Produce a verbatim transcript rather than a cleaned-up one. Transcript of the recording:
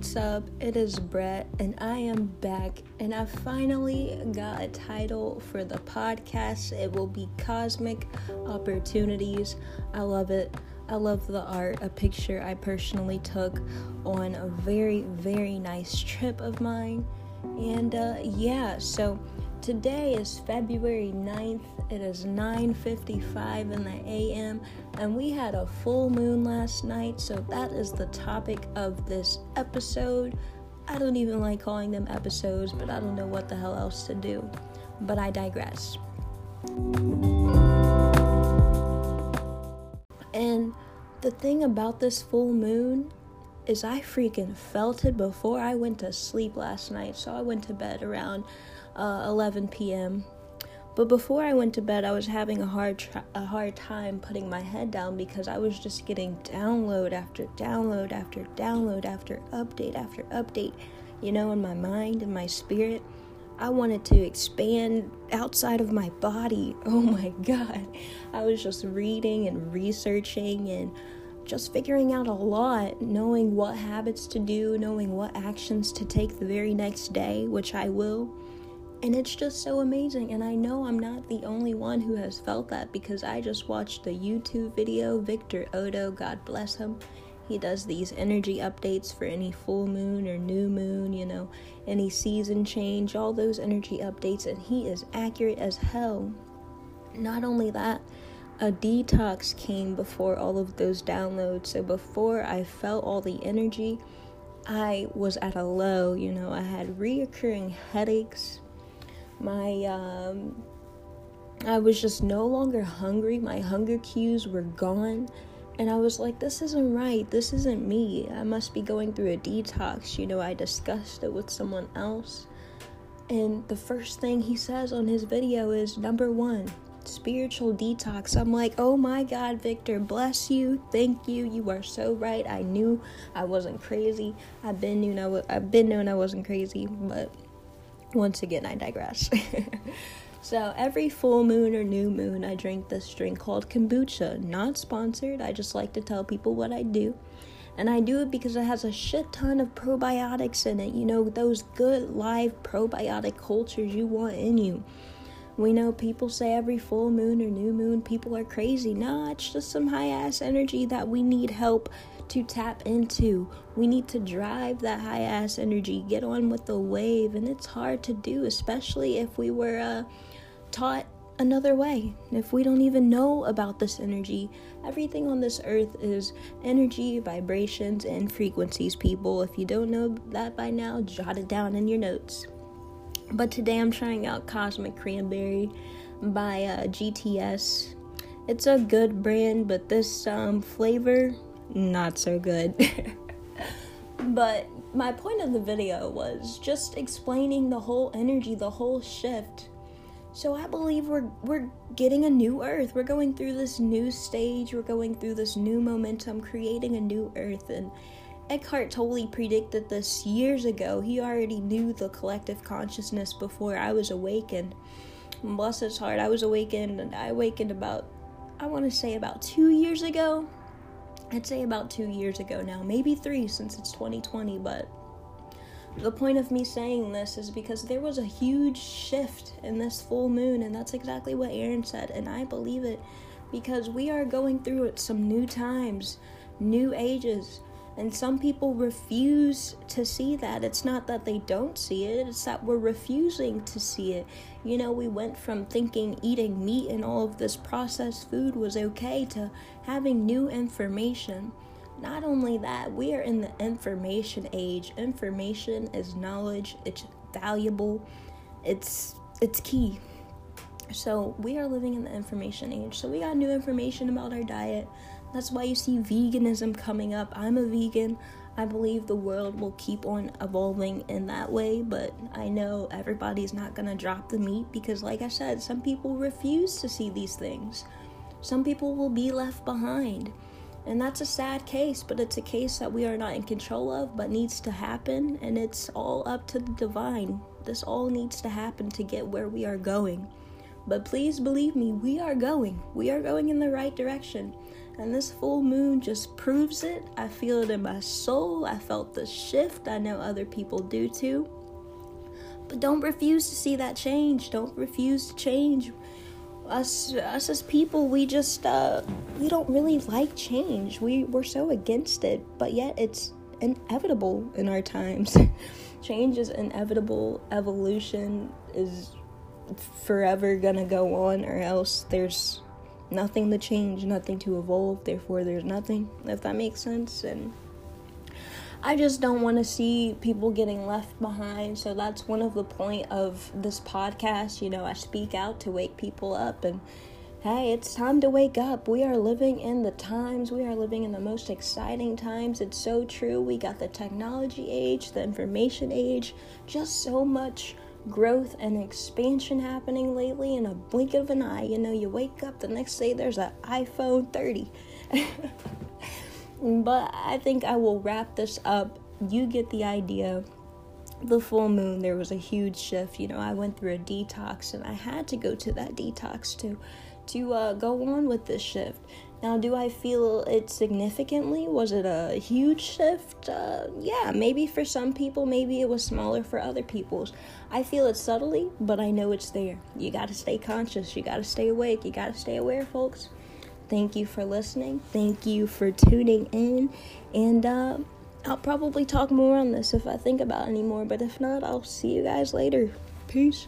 What's up? It is Brett, and I am back, and I finally got a title for the podcast. It will be Cosmic Opportunities. I love it. I love the art, a picture I personally took on a very, very nice trip of mine. And uh, yeah, so today is February ninth. It is nine fifty-five in the a m, and we had a full moon last night, so that is the topic of this episode. I don't even like calling them episodes, but I don't know what the hell else to do. But I digress. And the thing about this full moon is I freaking felt it before I went to sleep last night. So I went to bed around uh, eleven p.m. But before I went to bed, I was having a hard tr- a hard time putting my head down because I was just getting download after download after download after update after update. You know, in my mind, in my spirit, I wanted to expand outside of my body. Oh my God. I was just reading and researching and just figuring out a lot, knowing what habits to do, knowing what actions to take the very next day, which I will. And it's just so amazing. And I know I'm not the only one who has felt that because I just watched the YouTube video, Victor Oddo, God bless him. He does these energy updates for any full moon or new moon, you know, any season change, all those energy updates. And he is accurate as hell. Not only that, a detox came before all of those downloads. So before I felt all the energy, I was at a low, you know. I had reoccurring headaches. My, um, I was just no longer hungry. My hunger cues were gone. And I was like, this isn't right. This isn't me. I must be going through a detox. You know, I discussed it with someone else. And the first thing he says on his video is, number one, spiritual detox. I'm like, oh my God, Victor, bless you. Thank you. You are so right. I knew I wasn't crazy. I've been, you know, I've been known I wasn't crazy, but once again, I digress. So every full moon or new moon, I drink this drink called kombucha. Not sponsored. I just like to tell people what I do. And I do it because it has a shit ton of probiotics in it. You know, those good live probiotic cultures you want in you. We know people say every full moon or new moon, people are crazy. Nah, it's just some high-ass energy that we need help to tap into. We need to drive that high-ass energy, get on with the wave, and it's hard to do, especially if we were uh, taught another way. If we don't even know about this energy, everything on this earth is energy, vibrations, and frequencies, people. If you don't know that by now, jot it down in your notes. But today I'm trying out Cosmic Cranberry by uh, G T S. It's a good brand, but this um, flavor, not so good. But my point of the video was just explaining the whole energy, the whole shift. So I believe we're we're getting a new earth. We're going through this new stage. We're going through this new momentum, creating a new earth. And Eckhart Tolle predicted this years ago. He already knew the collective consciousness before I was awakened. Bless his heart, I was awakened, and I awakened about, I want to say about two years ago. I'd say about two years ago now, maybe three since it's twenty twenty, but the point of me saying this is because there was a huge shift in this full moon, and that's exactly what Aaron said, and I believe it because we are going through some new times, new ages. And some people refuse to see that. It's not that they don't see it, it's that we're refusing to see it. You know, we went from thinking eating meat and all of this processed food was okay to having new information. Not only that, we are in the information age. Information is knowledge, it's valuable, it's it's key. So we are living in the information age. So we got new information about our diet. That's why you see veganism coming up. I'm a vegan. I believe the world will keep on evolving in that way, but I know everybody's not going to drop the meat because, like I said, some people refuse to see these things. Some people will be left behind. And that's a sad case, but it's a case that we are not in control of, but needs to happen, and it's all up to the divine. This all needs to happen to get where we are going. But please believe me, we are going. We are going in the right direction. And this full moon just proves it. I feel it in my soul. I felt the shift. I know other people do too. But don't refuse to see that change. Don't refuse to change. Us, us as people, we just, uh, we don't really like change. We, we're so against it, but yet it's inevitable in our times. Change is inevitable. Evolution is forever gonna go on, or else there's nothing to change, nothing to evolve, therefore there's nothing, if that makes sense. And I just don't want to see people getting left behind, so that's one of the point of this podcast. You know, I speak out to wake people up, and hey, it's time to wake up. We are living in the times. We are living in the most exciting times. It's so true. We got the technology age, the information age, just so much growth and expansion happening lately in a blink of an eye. You know, you wake up the next day, there's an iPhone thirty. But I think I will wrap this up. You get the idea. The full moon, there was a huge shift. You know, I went through a detox, and I had to go to that detox to, to uh, go on with this shift. Now, do I feel it significantly? Was it a huge shift? Uh, yeah, maybe for some people, maybe it was smaller for other people's. I feel it subtly, but I know it's there. You got to stay conscious. You got to stay awake. You got to stay aware, folks. Thank you for listening. Thank you for tuning in. And uh, I'll probably talk more on this if I think about any more. But if not, I'll see you guys later. Peace.